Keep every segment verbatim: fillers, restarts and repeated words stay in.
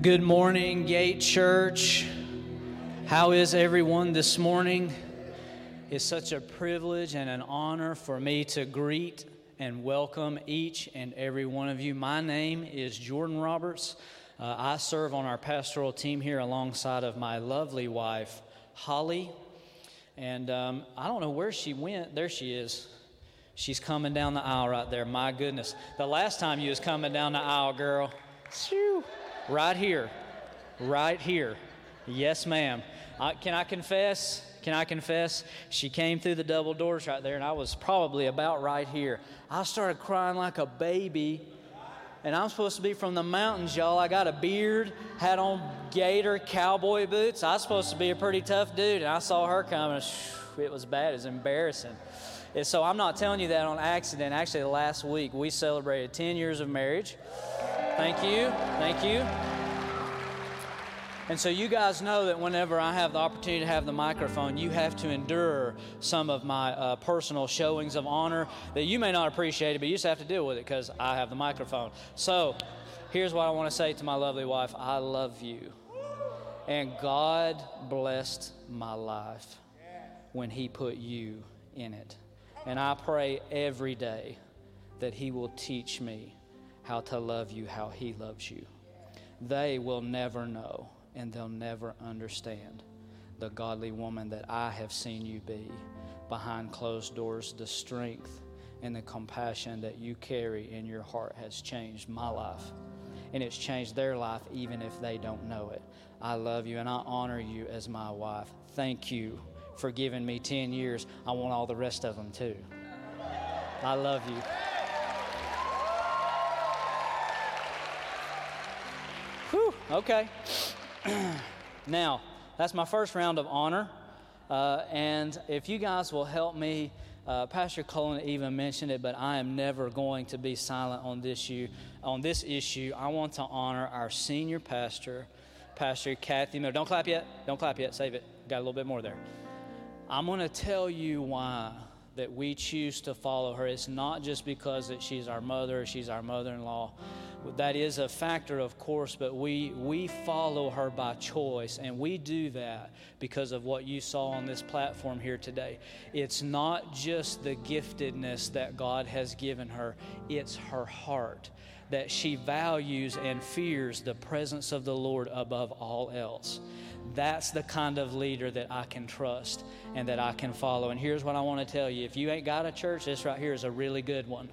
Good morning, Gate Church. How is everyone this morning? It's such a privilege and an honor for me to greet and welcome each and every one of you. My name is Jordan Roberts. Uh, I serve on our pastoral team here alongside of my lovely wife, Holly. And um, I don't know where she went. There she is. She's coming down the aisle right there. My goodness. The last time you was coming down the aisle, girl. Shoo. Right here. Right here. Yes, ma'am. I, can I confess? Can I confess? She came through the double doors right there, and I was probably about right here. I started crying like a baby, and I'm supposed to be from the mountains, y'all. I got a beard, had on gator cowboy boots. I was supposed to be a pretty tough dude, and I saw her coming. It was bad. It was embarrassing. And so I'm not telling you that on accident. Actually, last week, we celebrated ten years of marriage. Thank you. Thank you. And so you guys know that whenever I have the opportunity to have the microphone, you have to endure some of my uh, personal showings of honor that you may not appreciate it, but you just have to deal with it because I have the microphone. So here's what I want to say to my lovely wife. I love you. And God blessed my life when He put you in it. And I pray every day that He will teach me how to love you, how He loves you. They will never know, and they'll never understand the godly woman that I have seen you be behind closed doors. The strength and the compassion that you carry in your heart has changed my life, and it's changed their life even if they don't know it. I love you, and I honor you as my wife. Thank you for giving me ten years. I want all the rest of them too. I love you. Whew, okay. Now, that's my first round of honor. Uh, and if you guys will help me, uh, Pastor Cullen even mentioned it, but I am never going to be silent on this issue. On this issue, I want to honor our senior pastor, Pastor Kathy Miller. Don't clap yet. Don't clap yet. Save it. Got a little bit more there. I'm going to tell you why that we choose to follow her. It's not just because that she's our mother, or she's our mother-in-law. That is a factor, of course, but we we follow her by choice, and we do that because of what you saw on this platform here today. It's not just the giftedness that God has given her, it's her heart that she values and fears the presence of the Lord above all else. That's the kind of leader that I can trust and that I can follow. And here's what I want to tell you. If you ain't got a church, this right here is a really good one.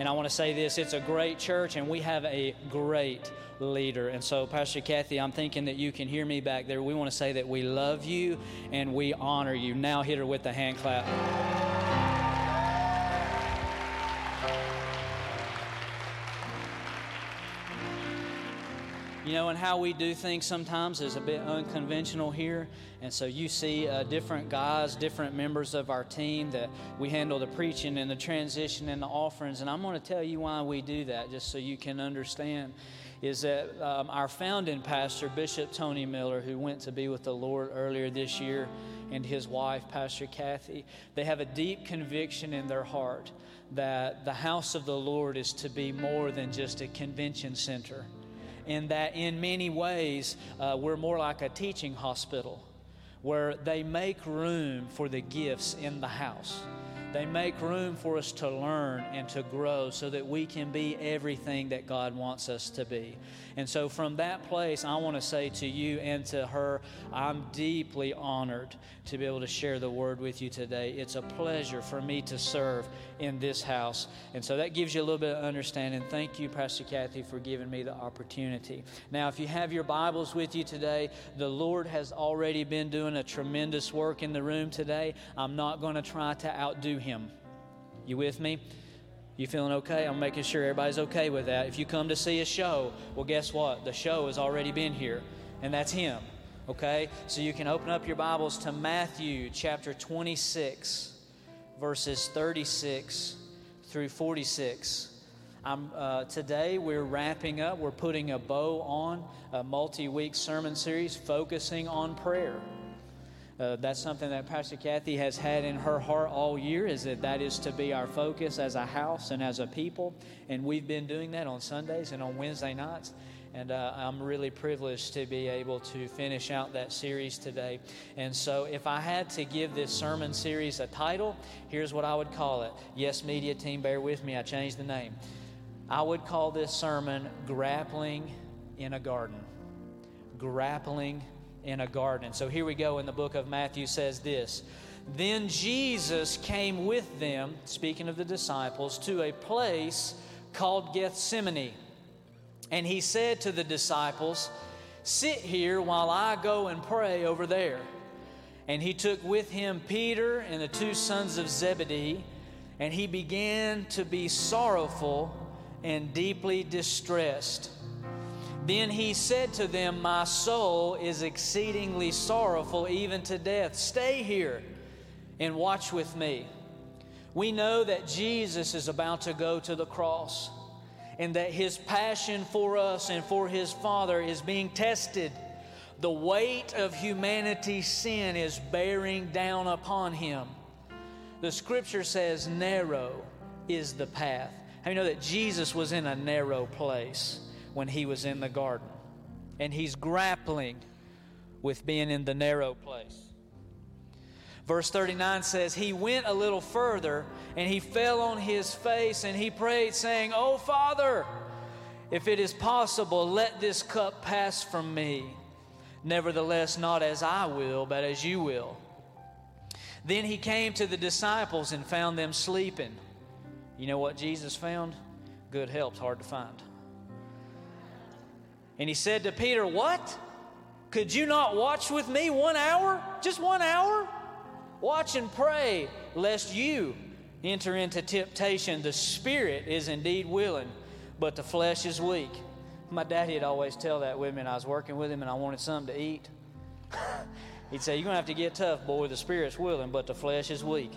And I want to say this, it's a great church, and we have a great leader. And so, Pastor Kathy, I'm thinking that you can hear me back there. We want to say that we love you and we honor you. Now hit her with the hand clap. You know, and how we do things sometimes is a bit unconventional here. And so you see uh, different guys, different members of our team that we handle the preaching and the transition and the offerings. And I'm going to tell you why we do that, just so you can understand, is that um, our founding pastor, Bishop Tony Miller, who went to be with the Lord earlier this year, and his wife, Pastor Kathy, they have a deep conviction in their heart that the house of the Lord is to be more than just a convention center. And that in many ways, uh, we're more like a teaching hospital where they make room for the gifts in the house. They make room for us to learn and to grow so that we can be everything that God wants us to be. And so from that place, I want to say to you and to her, I'm deeply honored to be able to share the word with you today. It's a pleasure for me to serve in this house. And so that gives you a little bit of understanding. Thank you, Pastor Kathy, for giving me the opportunity. Now, if you have your Bibles with you today, the Lord has already been doing a tremendous work in the room today. I'm not going to try to outdo Him. You with me? You feeling okay? I'm making sure everybody's okay with that. If you come to see a show, well, guess what? The show has already been here, and that's Him. Okay? So you can open up your Bibles to Matthew chapter twenty-six, verses thirty-six through forty-six. I'm, uh, today we're wrapping up. We're putting a bow on a multi-week sermon series focusing on prayer. Uh, that's something that Pastor Kathy has had in her heart all year, is that that is to be our focus as a house and as a people. And we've been doing that on Sundays and on Wednesday nights. And uh, I'm really privileged to be able to finish out that series today. And so if I had to give this sermon series a title, here's what I would call it. Yes, media team, bear with me. I changed the name. I would call this sermon Grappling in a Garden. Grappling in a Garden. So here we go in the book of Matthew says this. Then Jesus came with them, speaking of the disciples, to a place called Gethsemane. And he said to the disciples, sit here while I go and pray over there. And he took with him Peter and the two sons of Zebedee, and he began to be sorrowful and deeply distressed. Then he said to them, my soul is exceedingly sorrowful, even to death. Stay here and watch with me. We know that Jesus is about to go to the cross, and that his passion for us and for his Father is being tested. The weight of humanity's sin is bearing down upon him. The Scripture says narrow is the path. How do you know that Jesus was in a narrow place when he was in the garden? And he's grappling with being in the narrow place. Verse thirty-nine says, he went a little further, and he fell on his face, and he prayed, saying, oh, Father, if it is possible, let this cup pass from me. Nevertheless, not as I will, but as you will. Then he came to the disciples and found them sleeping. You know what Jesus found? Good help's hard to find. And he said to Peter, what? Could you not watch with me one hour? Just one hour? Watch and pray, lest you enter into temptation. The spirit is indeed willing, but the flesh is weak. My daddy would always tell that with me, and I was working with him, and I wanted something to eat. He'd say, you're going to have to get tough, boy. The spirit's willing, but the flesh is weak.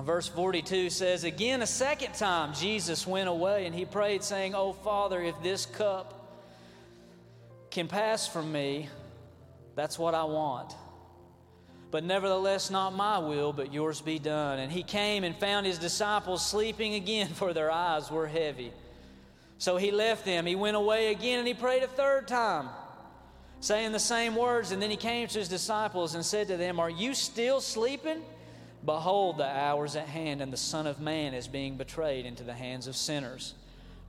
Verse forty-two says, again a second time Jesus went away, and he prayed, saying, oh, Father, if this cup can pass from me, that's what I want. But nevertheless, not my will, but yours be done. And he came and found his disciples sleeping again, for their eyes were heavy. So he left them. He went away again, and he prayed a third time, saying the same words. And then he came to his disciples and said to them, are you still sleeping? Behold, the hour is at hand, and the Son of Man is being betrayed into the hands of sinners.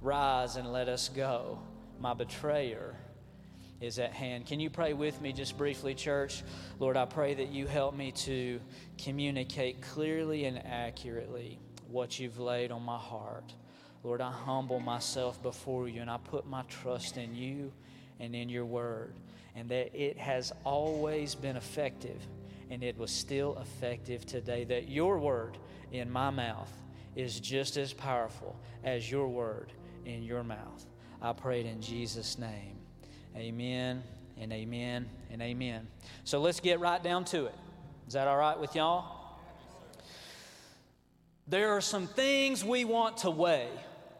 Rise and let us go. My betrayer is at hand. Can you pray with me just briefly, church? Lord, I pray that you help me to communicate clearly and accurately what you've laid on my heart. Lord, I humble myself before you, and I put my trust in you and in your word, and that it has always been effective, and it was still effective today, that your word in my mouth is just as powerful as your word in your mouth. I pray it in Jesus' name. Amen, and amen, and amen. So let's get right down to it. Is that all right with y'all? There are some things we want to weigh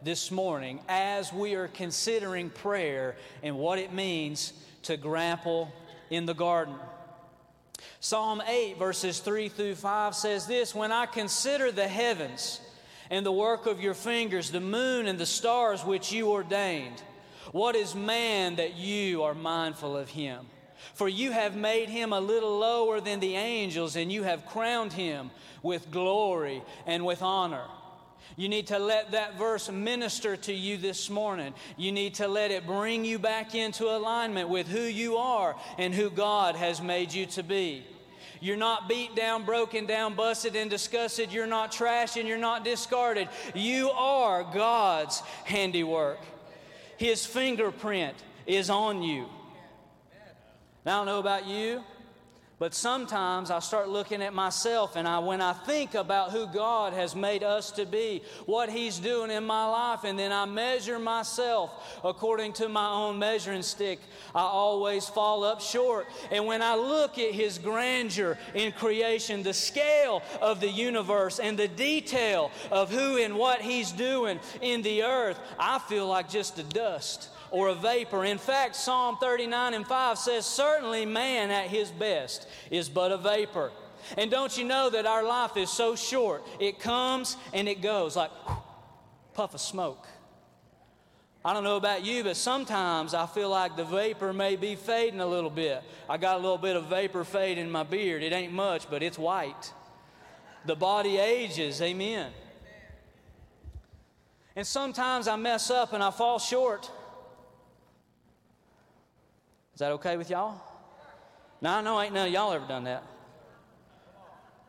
this morning as we are considering prayer and what it means to grapple in the garden. Psalm eight, verses three through five says this, when I consider the heavens and the work of your fingers, the moon and the stars which you ordained, what is man that you are mindful of him? For you have made him a little lower than the angels, and you have crowned him with glory and with honor. You need to let that verse minister to you this morning. You need to let it bring you back into alignment with who you are and who God has made you to be. You're not beat down, broken down, busted, and disgusted. You're not trash, and you're not discarded. You are God's handiwork. His fingerprint is on you. Now, I don't know about you, But sometimes I start looking at myself, and I, when I think about who God has made us to be, what He's doing in my life, and then I measure myself according to my own measuring stick, I always fall up short. And when I look at His grandeur in creation, the scale of the universe and the detail of who and what He's doing in the earth, I feel like just the dust or a vapor. In fact, Psalm thirty-nine and five says, "Certainly man at his best is but a vapor." And don't you know that our life is so short? It comes and it goes like whew, puff of smoke. I don't know about you, but sometimes I feel like the vapor may be fading a little bit. I got a little bit of vapor fade in my beard. It ain't much, but it's white. The body ages, amen. And sometimes I mess up and I fall short. Is that okay with y'all? No, I know ain't none of y'all ever done that.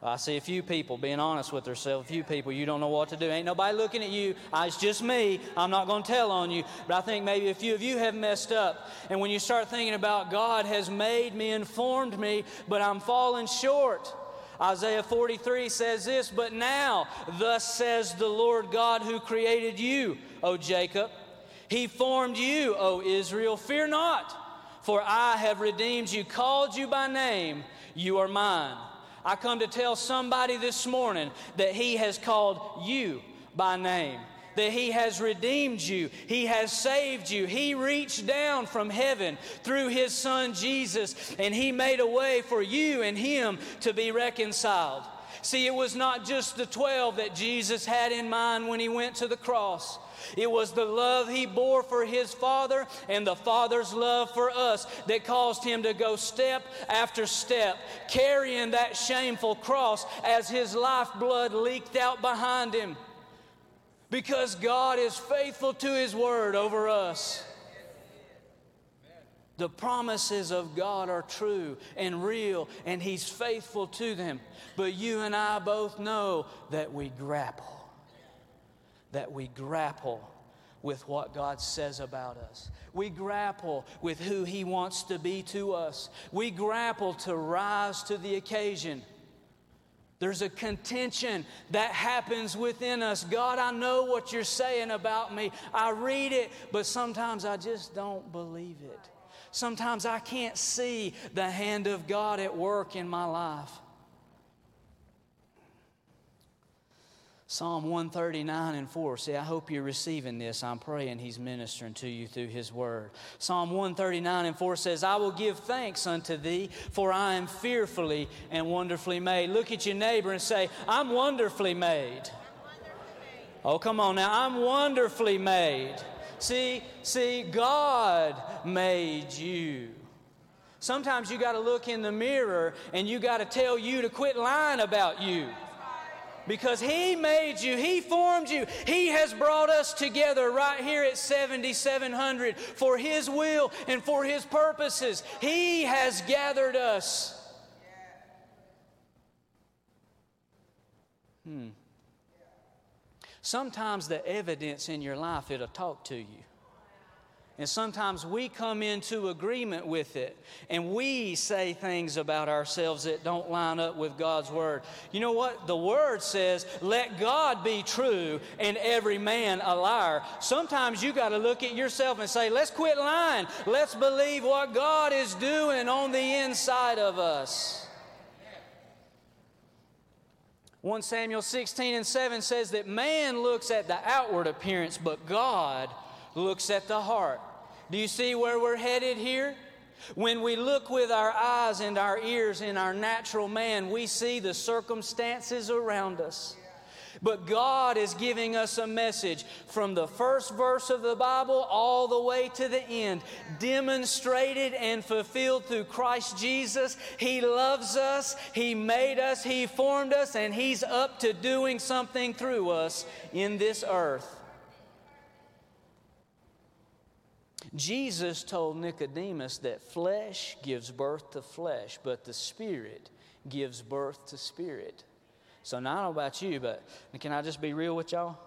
I see a few people being honest with themselves. A few people, you don't know what to do. Ain't nobody looking at you. It's just me. I'm not going to tell on you. But I think maybe a few of you have messed up. And when you start thinking about God has made me and formed me, but I'm falling short. Isaiah forty-three says this, "But now, thus says the Lord God who created you, O Jacob. He formed you, O Israel. Fear not. For I have redeemed you, called you by name, you are mine." I come to tell somebody this morning that He has called you by name, that He has redeemed you, He has saved you. He reached down from heaven through His Son Jesus, and He made a way for you and Him to be reconciled. See, it was not just the twelve that Jesus had in mind when He went to the cross. It was the love He bore for His Father and the Father's love for us that caused Him to go step after step, carrying that shameful cross as His lifeblood leaked out behind Him. Because God is faithful to His word over us. The promises of God are true and real, and He's faithful to them. But you and I both know that we grapple. that we grapple with what God says about us. We grapple with who He wants to be to us. We grapple to rise to the occasion. There's a contention that happens within us. God, I know what You're saying about me. I read it, but sometimes I just don't believe it. Sometimes I can't see the hand of God at work in my life. Psalm one thirty-nine and four. See, I hope you're receiving this. I'm praying He's ministering to you through His word. Psalm one thirty-nine and four says, "I will give thanks unto Thee, for I am fearfully and wonderfully made." Look at your neighbor and say, "I'm wonderfully made." I'm wonderfully made. Oh, come on now. I'm wonderfully made. See, see, God made you. Sometimes you got to look in the mirror and you got to tell you to quit lying about you. Because He made you, He formed you, He has brought us together right here at seventy-seven hundred for His will and for His purposes. He has gathered us. Hmm. Sometimes the evidence in your life, it'll talk to you. And sometimes we come into agreement with it, and we say things about ourselves that don't line up with God's word. You know what? The word says, "Let God be true and every man a liar." Sometimes you got to look at yourself and say, "Let's quit lying. Let's believe what God is doing on the inside of us." First Samuel sixteen and seven says that man looks at the outward appearance, but God looks at the heart. Do you see where we're headed here? When we look with our eyes and our ears in our natural man, we see the circumstances around us. But God is giving us a message from the first verse of the Bible all the way to the end, demonstrated and fulfilled through Christ Jesus. He loves us, He made us, He formed us, and He's up to doing something through us in this earth. Jesus told Nicodemus that flesh gives birth to flesh, but the Spirit gives birth to spirit. So now I don't know about you, but can I just be real with y'all?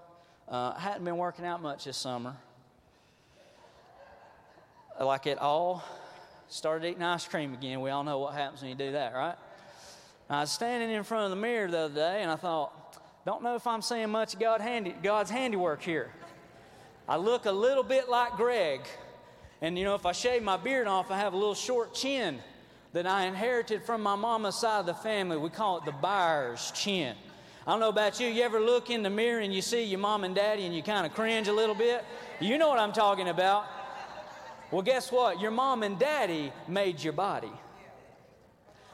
Uh, I hadn't been working out much this summer. Like at all. Started eating ice cream again. We all know what happens when you do that, right? I was standing in front of the mirror the other day, and I thought, don't know if I'm seeing much of God handi- God's handiwork here. I look a little bit like Greg. And, you know, if I shave my beard off, I have a little short chin that I inherited from my mama's side of the family. We call it the Byers chin. I don't know about you. You ever look in the mirror and you see your mom and daddy and you kind of cringe a little bit? You know what I'm talking about. Well, guess what? Your mom and daddy made your body.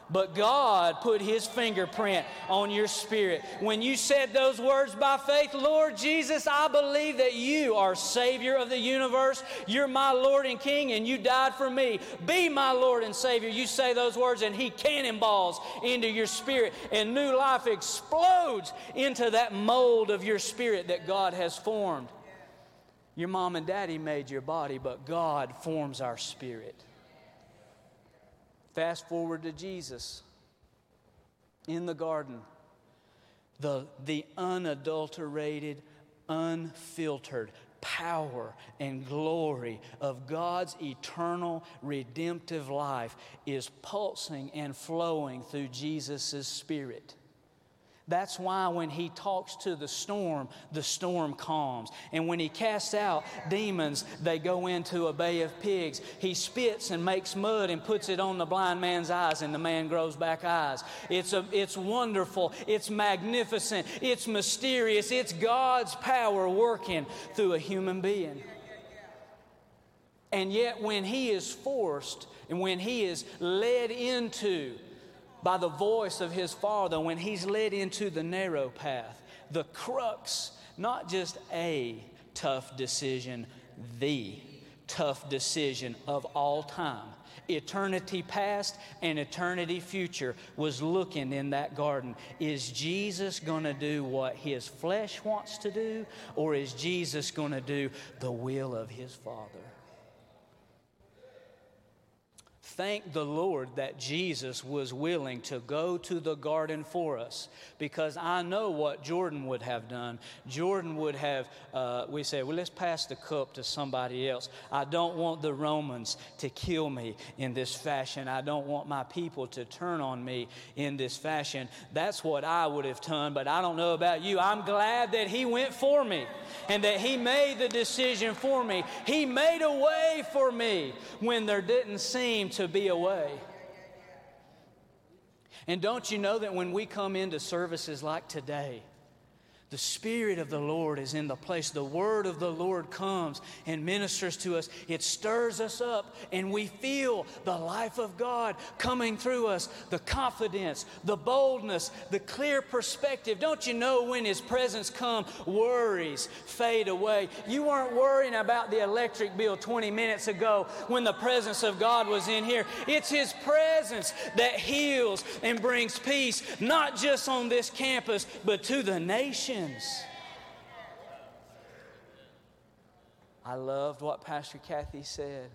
But God put His fingerprint on your spirit. When you said those words by faith, Lord Jesus, I believe that You are Savior of the universe. You're my Lord and King, and You died for me. Be my Lord and Savior. You say those words, and He cannonballs into your spirit, and new life explodes into that mold of your spirit that God has formed. Your mom and daddy made your body, but God forms our spirit. Fast forward to Jesus in the garden, the, the unadulterated, unfiltered power and glory of God's eternal redemptive life is pulsing and flowing through Jesus' spirit. That's why when He talks to the storm, the storm calms. And when He casts out demons, they go into a bay of pigs. He spits and makes mud and puts it on the blind man's eyes, and the man grows back eyes. It's a, it's wonderful. It's magnificent. It's mysterious. It's God's power working through a human being. And yet when He is forced and when He is led into by the voice of His Father, when He's led into the narrow path, the crux, not just a tough decision, the tough decision of all time. Eternity past and eternity future was looking in that garden. Is Jesus going to do what His flesh wants to do, or is Jesus going to do the will of His Father? Thank the Lord that Jesus was willing to go to the garden for us, because I know what Jordan would have done. Jordan would have, uh, we said, well, let's pass the cup to somebody else. I don't want the Romans to kill me in this fashion. I don't want my people to turn on me in this fashion. That's what I would have done, but I don't know about you. I'm glad that He went for me and that He made the decision for me. He made a way for me when there didn't seem to be away. And don't you know that when we come into services like today, the Spirit of the Lord is in the place. The Word of the Lord comes and ministers to us. It stirs us up, and we feel the life of God coming through us, the confidence, the boldness, the clear perspective. Don't you know when His presence comes, worries fade away? You weren't worrying about the electric bill twenty minutes ago when the presence of God was in here. It's His presence that heals and brings peace, not just on this campus, but to the nation. I loved what Pastor Kathy said,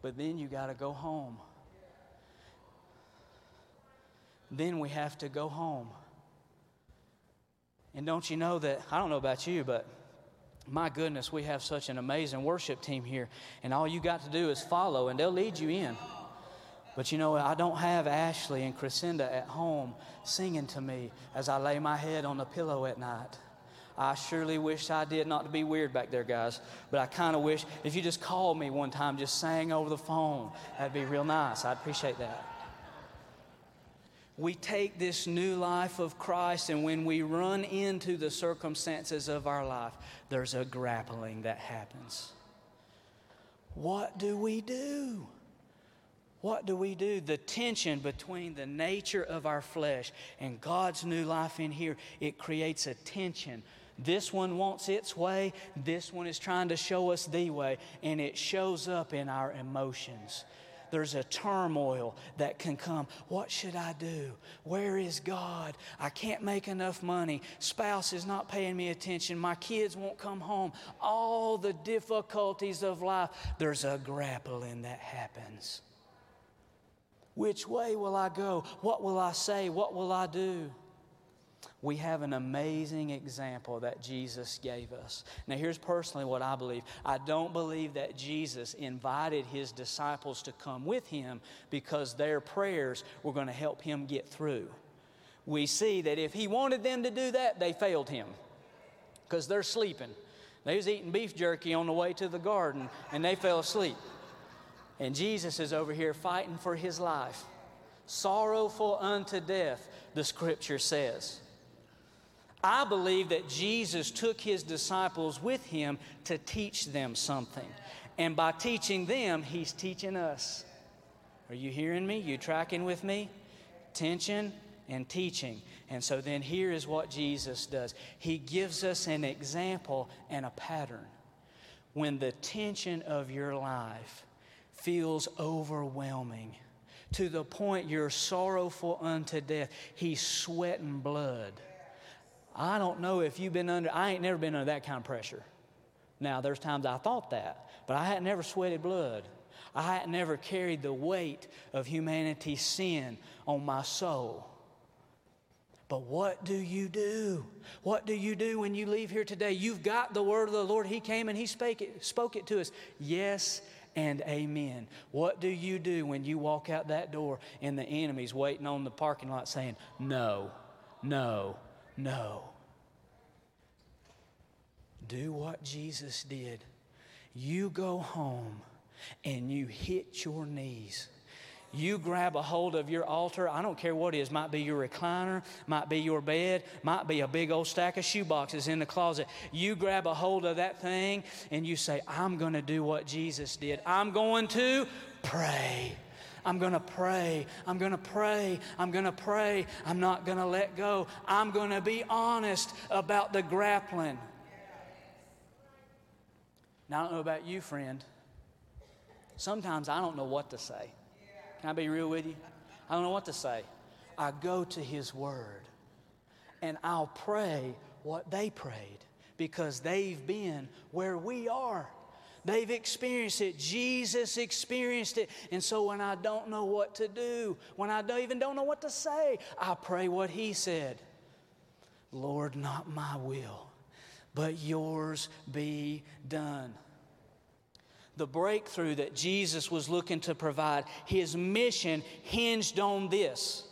but then you got to go home. Then we have to go home. And don't you know that, I don't know about you, but my goodness, we have such an amazing worship team here, and all you got to do is follow, and they'll lead you in. But you know, I don't have Ashley and Kresinda at home singing to me as I lay my head on the pillow at night. I surely wish I did, not to be weird back there, guys, but I kind of wish if you just called me one time, just sang over the phone, that'd be real nice. I'd appreciate that. We take this new life of Christ, and when we run into the circumstances of our life, there's a grappling that happens. What do we do? What do we do? The tension between the nature of our flesh and God's new life in here, it creates a tension. This one wants its way. This one is trying to show us the way, and it shows up in our emotions. There's a turmoil that can come. What should I do? Where is God? I can't make enough money. Spouse is not paying me attention. My kids won't come home. All the difficulties of life, there's a grappling that happens. Which way will I go? What will I say? What will I do? we have an amazing example that Jesus gave us. Now, here's personally what I believe. I don't believe that Jesus invited his disciples to come with him because their prayers were going to help him get through. We see that if he wanted them to do that, they failed him because they're sleeping. They was eating beef jerky on the way to the garden, and they fell asleep. And Jesus is over here fighting for his life. Sorrowful unto death, the Scripture says. I believe that Jesus took his disciples with him to teach them something. And by teaching them, he's teaching us. Are you hearing me? You tracking with me? Tension and teaching. And so then here is what Jesus does. He gives us an example and a pattern. When the tension of your life feels overwhelming to the point you're sorrowful unto death, he's sweating blood. I don't know if you've been under, I ain't never been under that kind of pressure. Now, there's times I thought that, but I had never sweated blood. I had never carried the weight of humanity's sin on my soul. But what do you do? What do you do when you leave here today? You've got the word of the Lord. He came and he spake it, spoke it to us. Yes and amen. What do you do when you walk out that door and the enemy's waiting on the parking lot saying, no, no, no. Do what Jesus did. You go home and you hit your knees. You grab a hold of your altar. I don't care what it is. Might be your recliner, might be your bed, might be a big old stack of shoe boxes in the closet. You grab a hold of that thing and you say, I'm going to do what Jesus did. I'm going to pray. I'm going to pray. I'm going to pray. I'm going to pray. I'm not going to let go. I'm going to be honest about the grappling. Now, I don't know about you, friend. Sometimes I don't know what to say. Can I be real with you? I don't know what to say. I go to his word, and I'll pray what they prayed because they've been where we are. They've experienced it. Jesus experienced it. And so when I don't know what to do, when I don't even don't know what to say, I pray what he said. Lord, not my will, but yours be done. The breakthrough that Jesus was looking to provide, his mission hinged on this,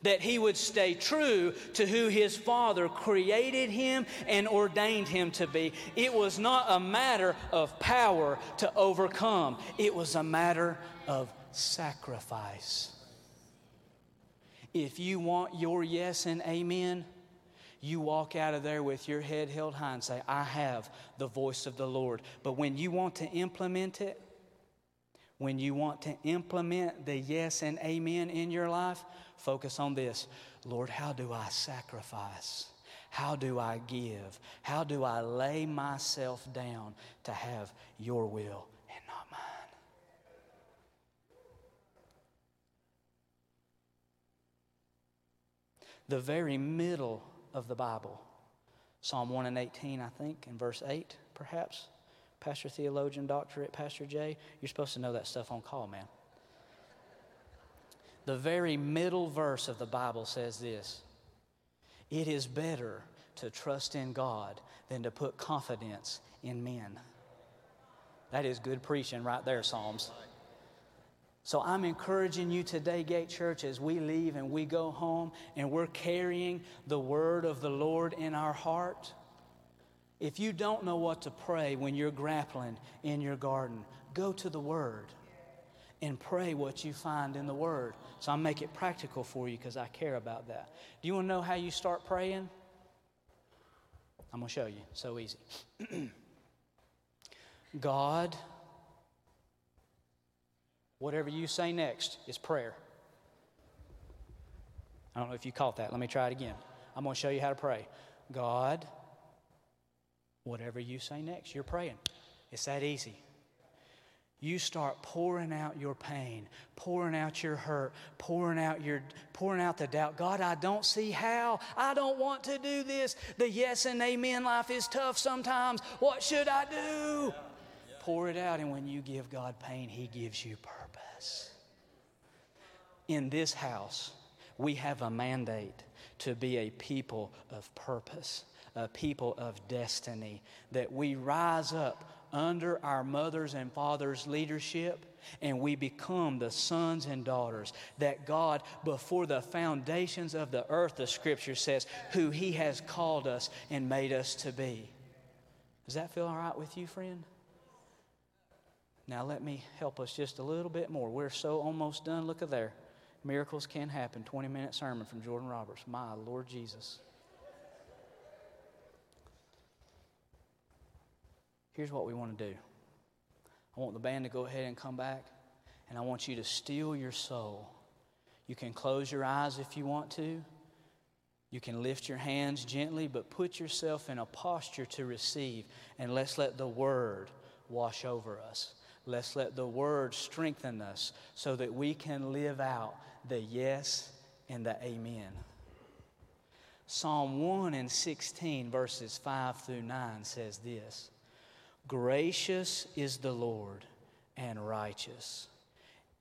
that he would stay true to who his Father created him and ordained him to be. It was not a matter of power to overcome. It was a matter of sacrifice. If you want your yes and amen, you walk out of there with your head held high and say, I have the voice of the Lord. But when you want to implement it, when you want to implement the yes and amen in your life, focus on this. Lord, how do I sacrifice? How do I give? How do I lay myself down to have your will and not mine? The very middle of the Bible. Psalm one and eighteen, I think, and verse eight, perhaps. Pastor Theologian, Doctorate, Pastor J. You're supposed to know that stuff on call, man. The very middle verse of the Bible says this. It is better to trust in God than to put confidence in men. That is good preaching right there, Psalms. So I'm encouraging you today, Gate Church, as we leave and we go home and we're carrying the word of the Lord in our heart. If you don't know what to pray when you're grappling in your garden, go to the word and pray what you find in the word. So I make it practical for you because I care about that. Do you want to know how you start praying? I'm going to show you. So easy. God... Whatever you say next is prayer. I don't know if you caught that. Let me try it again. I'm going to show you how to pray. God, whatever you say next, you're praying. It's that easy. You start pouring out your pain, pouring out your hurt, pouring out your pouring out the doubt. God, I don't see how. I don't want to do this. The yes and amen life is tough sometimes. What should I do? Pour it out, and when you give God pain, he gives you purpose. In this house, we have a mandate to be a people of purpose, a people of destiny, that we rise up under our mother's and father's leadership, and we become the sons and daughters that God, before the foundations of the earth, the Scripture says, who He has called us and made us to be. Does that feel all right with you, friend? Now let me help us just a little bit more. We're so almost done. Look at there. Miracles can happen. twenty-minute sermon from Jordan Roberts. My Lord Jesus. Here's what we want to do. I want the band to go ahead and come back, and I want you to still your soul. You can close your eyes if you want to. You can lift your hands gently, but put yourself in a posture to receive, and let's let the Word wash over us. Let's let the Word strengthen us so that we can live out the yes and the amen. Psalm one and sixteen, verses five through nine says this, "Gracious is the Lord and righteous.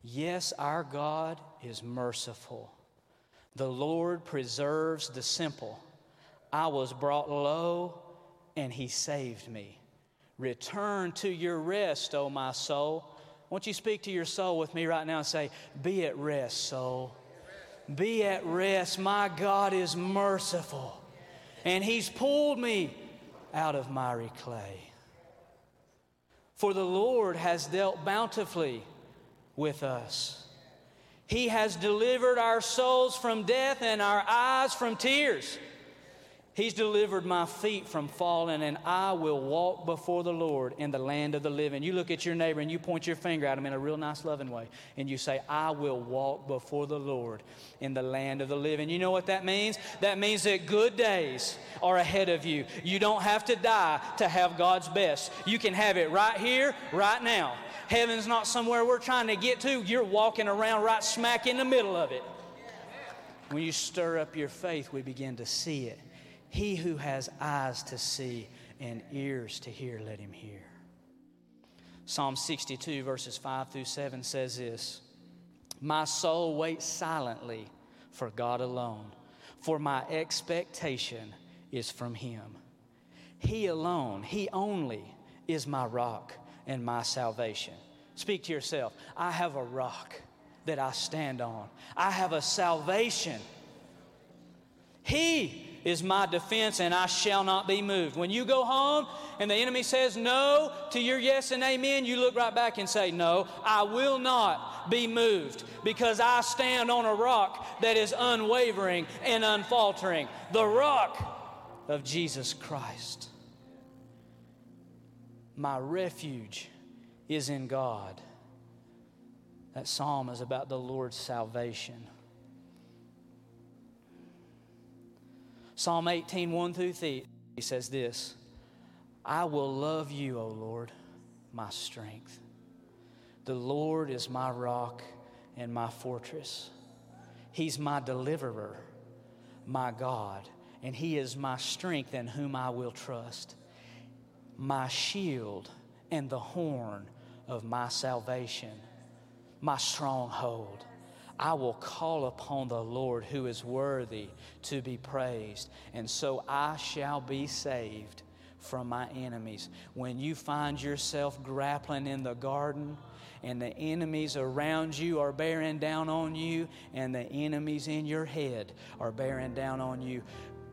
Yes, our God is merciful. The Lord preserves the simple. I was brought low, and He saved me. Return to your rest, O my soul." Won't you speak to your soul with me right now and say, "Be at rest, soul. Be at rest. My God is merciful, and He's pulled me out of miry clay. For the Lord has dealt bountifully with us. He has delivered our souls from death and our eyes from tears. He's delivered my feet from falling, and I will walk before the Lord in the land of the living." You look at your neighbor and you point your finger at him in a real nice, loving way, and you say, "I will walk before the Lord in the land of the living." You know what that means? That means that good days are ahead of you. You don't have to die to have God's best. You can have it right here, right now. Heaven's not somewhere we're trying to get to. You're walking around right smack in the middle of it. When you stir up your faith, we begin to see it. He who has eyes to see and ears to hear, let him hear. Psalm sixty-two, verses five through seven says this, "My soul waits silently for God alone, for my expectation is from Him. He alone, He only is my rock and my salvation." Speak to yourself, "I have a rock that I stand on. I have a salvation. He is my defense, and I shall not be moved." When you go home and the enemy says no to your yes and amen, you look right back and say, "No, I will not be moved, because I stand on a rock that is unwavering and unfaltering, the rock of Jesus Christ. My refuge is in God." That psalm is about the Lord's salvation. Psalm eighteen, one through three, he says this, "I will love you, O Lord, my strength. The Lord is my rock and my fortress. He's my deliverer, my God, and He is my strength in whom I will trust, my shield and the horn of my salvation, my stronghold. I will call upon the Lord who is worthy to be praised, and so I shall be saved from my enemies." When you find yourself grappling in the garden and the enemies around you are bearing down on you and the enemies in your head are bearing down on you,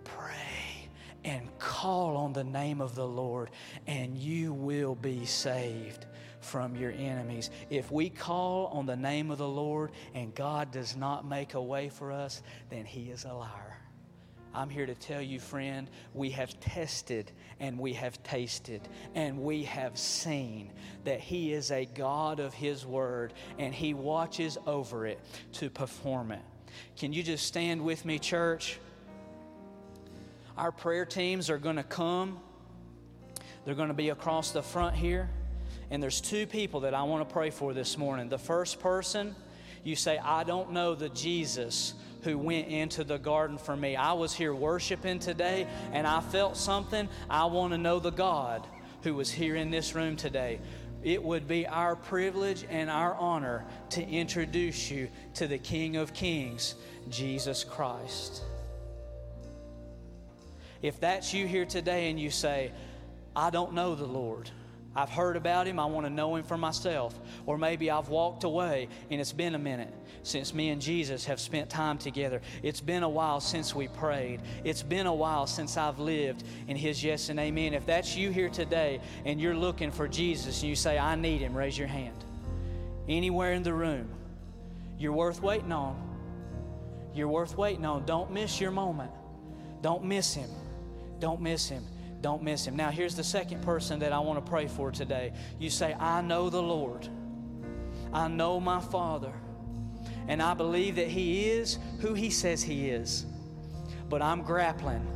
pray and call on the name of the Lord, and you will be saved from your enemies. If we call on the name of the Lord and God does not make a way for us, then He is a liar. I'm here to tell you, friend, we have tested and we have tasted and we have seen that He is a God of His word, and He watches over it to perform it. Can you just stand with me, church? Our prayer teams are going to come. They're going to be across the front here. And there's two people that I want to pray for this morning. The first person, you say, "I don't know the Jesus who went into the garden for me. I was here worshiping today, and I felt something. I want to know the God who was here in this room today." it would be our privilege and our honor to introduce you to the King of Kings, Jesus Christ. If that's you here today and you say, I don't know the Lord. I've heard about Him. I want to know Him for myself. Or maybe I've walked away and it's been a minute since me and Jesus have spent time together. It's been a while since we prayed. It's been a while since I've lived in His yes and amen. If that's you here today and you're looking for Jesus and you say, I need Him, raise your hand. Anywhere in the room, you're worth waiting on. You're worth waiting on. Don't miss your moment. Don't miss Him. Don't miss Him. Don't miss Him. Now, here's the second person that I want to pray for today. You say, I know the Lord. I know my Father. And I believe that He is who He says He is. But I'm grappling.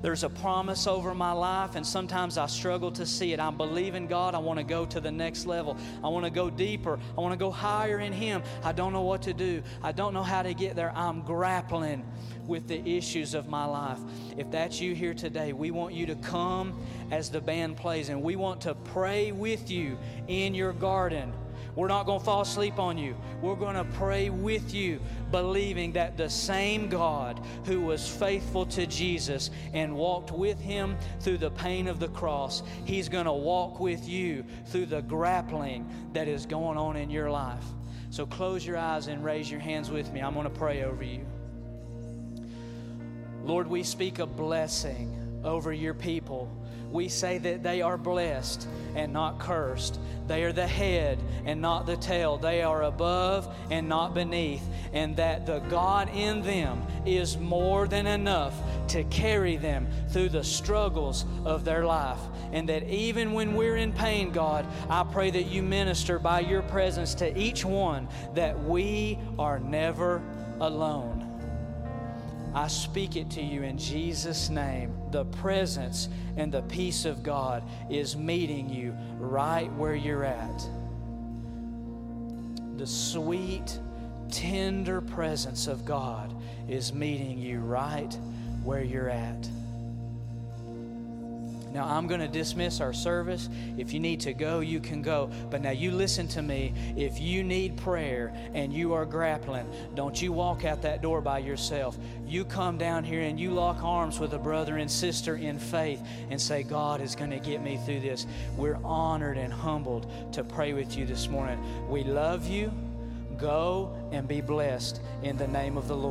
There's a promise over my life, and sometimes I struggle to see it. I believe in God. I want to go to the next level. I want to go deeper. I want to go higher in Him. I don't know what to do. I don't know how to get there. I'm grappling with the issues of my life. If that's you here today, we want you to come as the band plays, and we want to pray with you in your garden. We're not going to fall asleep on you. We're going to pray with you, believing that the same God who was faithful to Jesus and walked with Him through the pain of the cross, He's going to walk with you through the grappling that is going on in your life. So close your eyes and raise your hands with me. I'm going to pray over you. Lord, we speak a blessing over your people. We say that they are blessed and not cursed. They are the head and not the tail. They are above and not beneath. And that the God in them is more than enough to carry them through the struggles of their life. And that even when we're in pain, God, I pray that you minister by your presence to each one that we are never alone. I speak it to you in Jesus' name. The presence and the peace of God is meeting you right where you're at. The sweet, tender presence of God is meeting you right where you're at. Now, I'm going to dismiss our service. If you need to go, you can go. But now you listen to me. If you need prayer and you are grappling, don't you walk out that door by yourself. You come down here and you lock arms with a brother and sister in faith and say, God is going to get me through this. We're honored and humbled to pray with you this morning. We love you. Go and be blessed in the name of the Lord.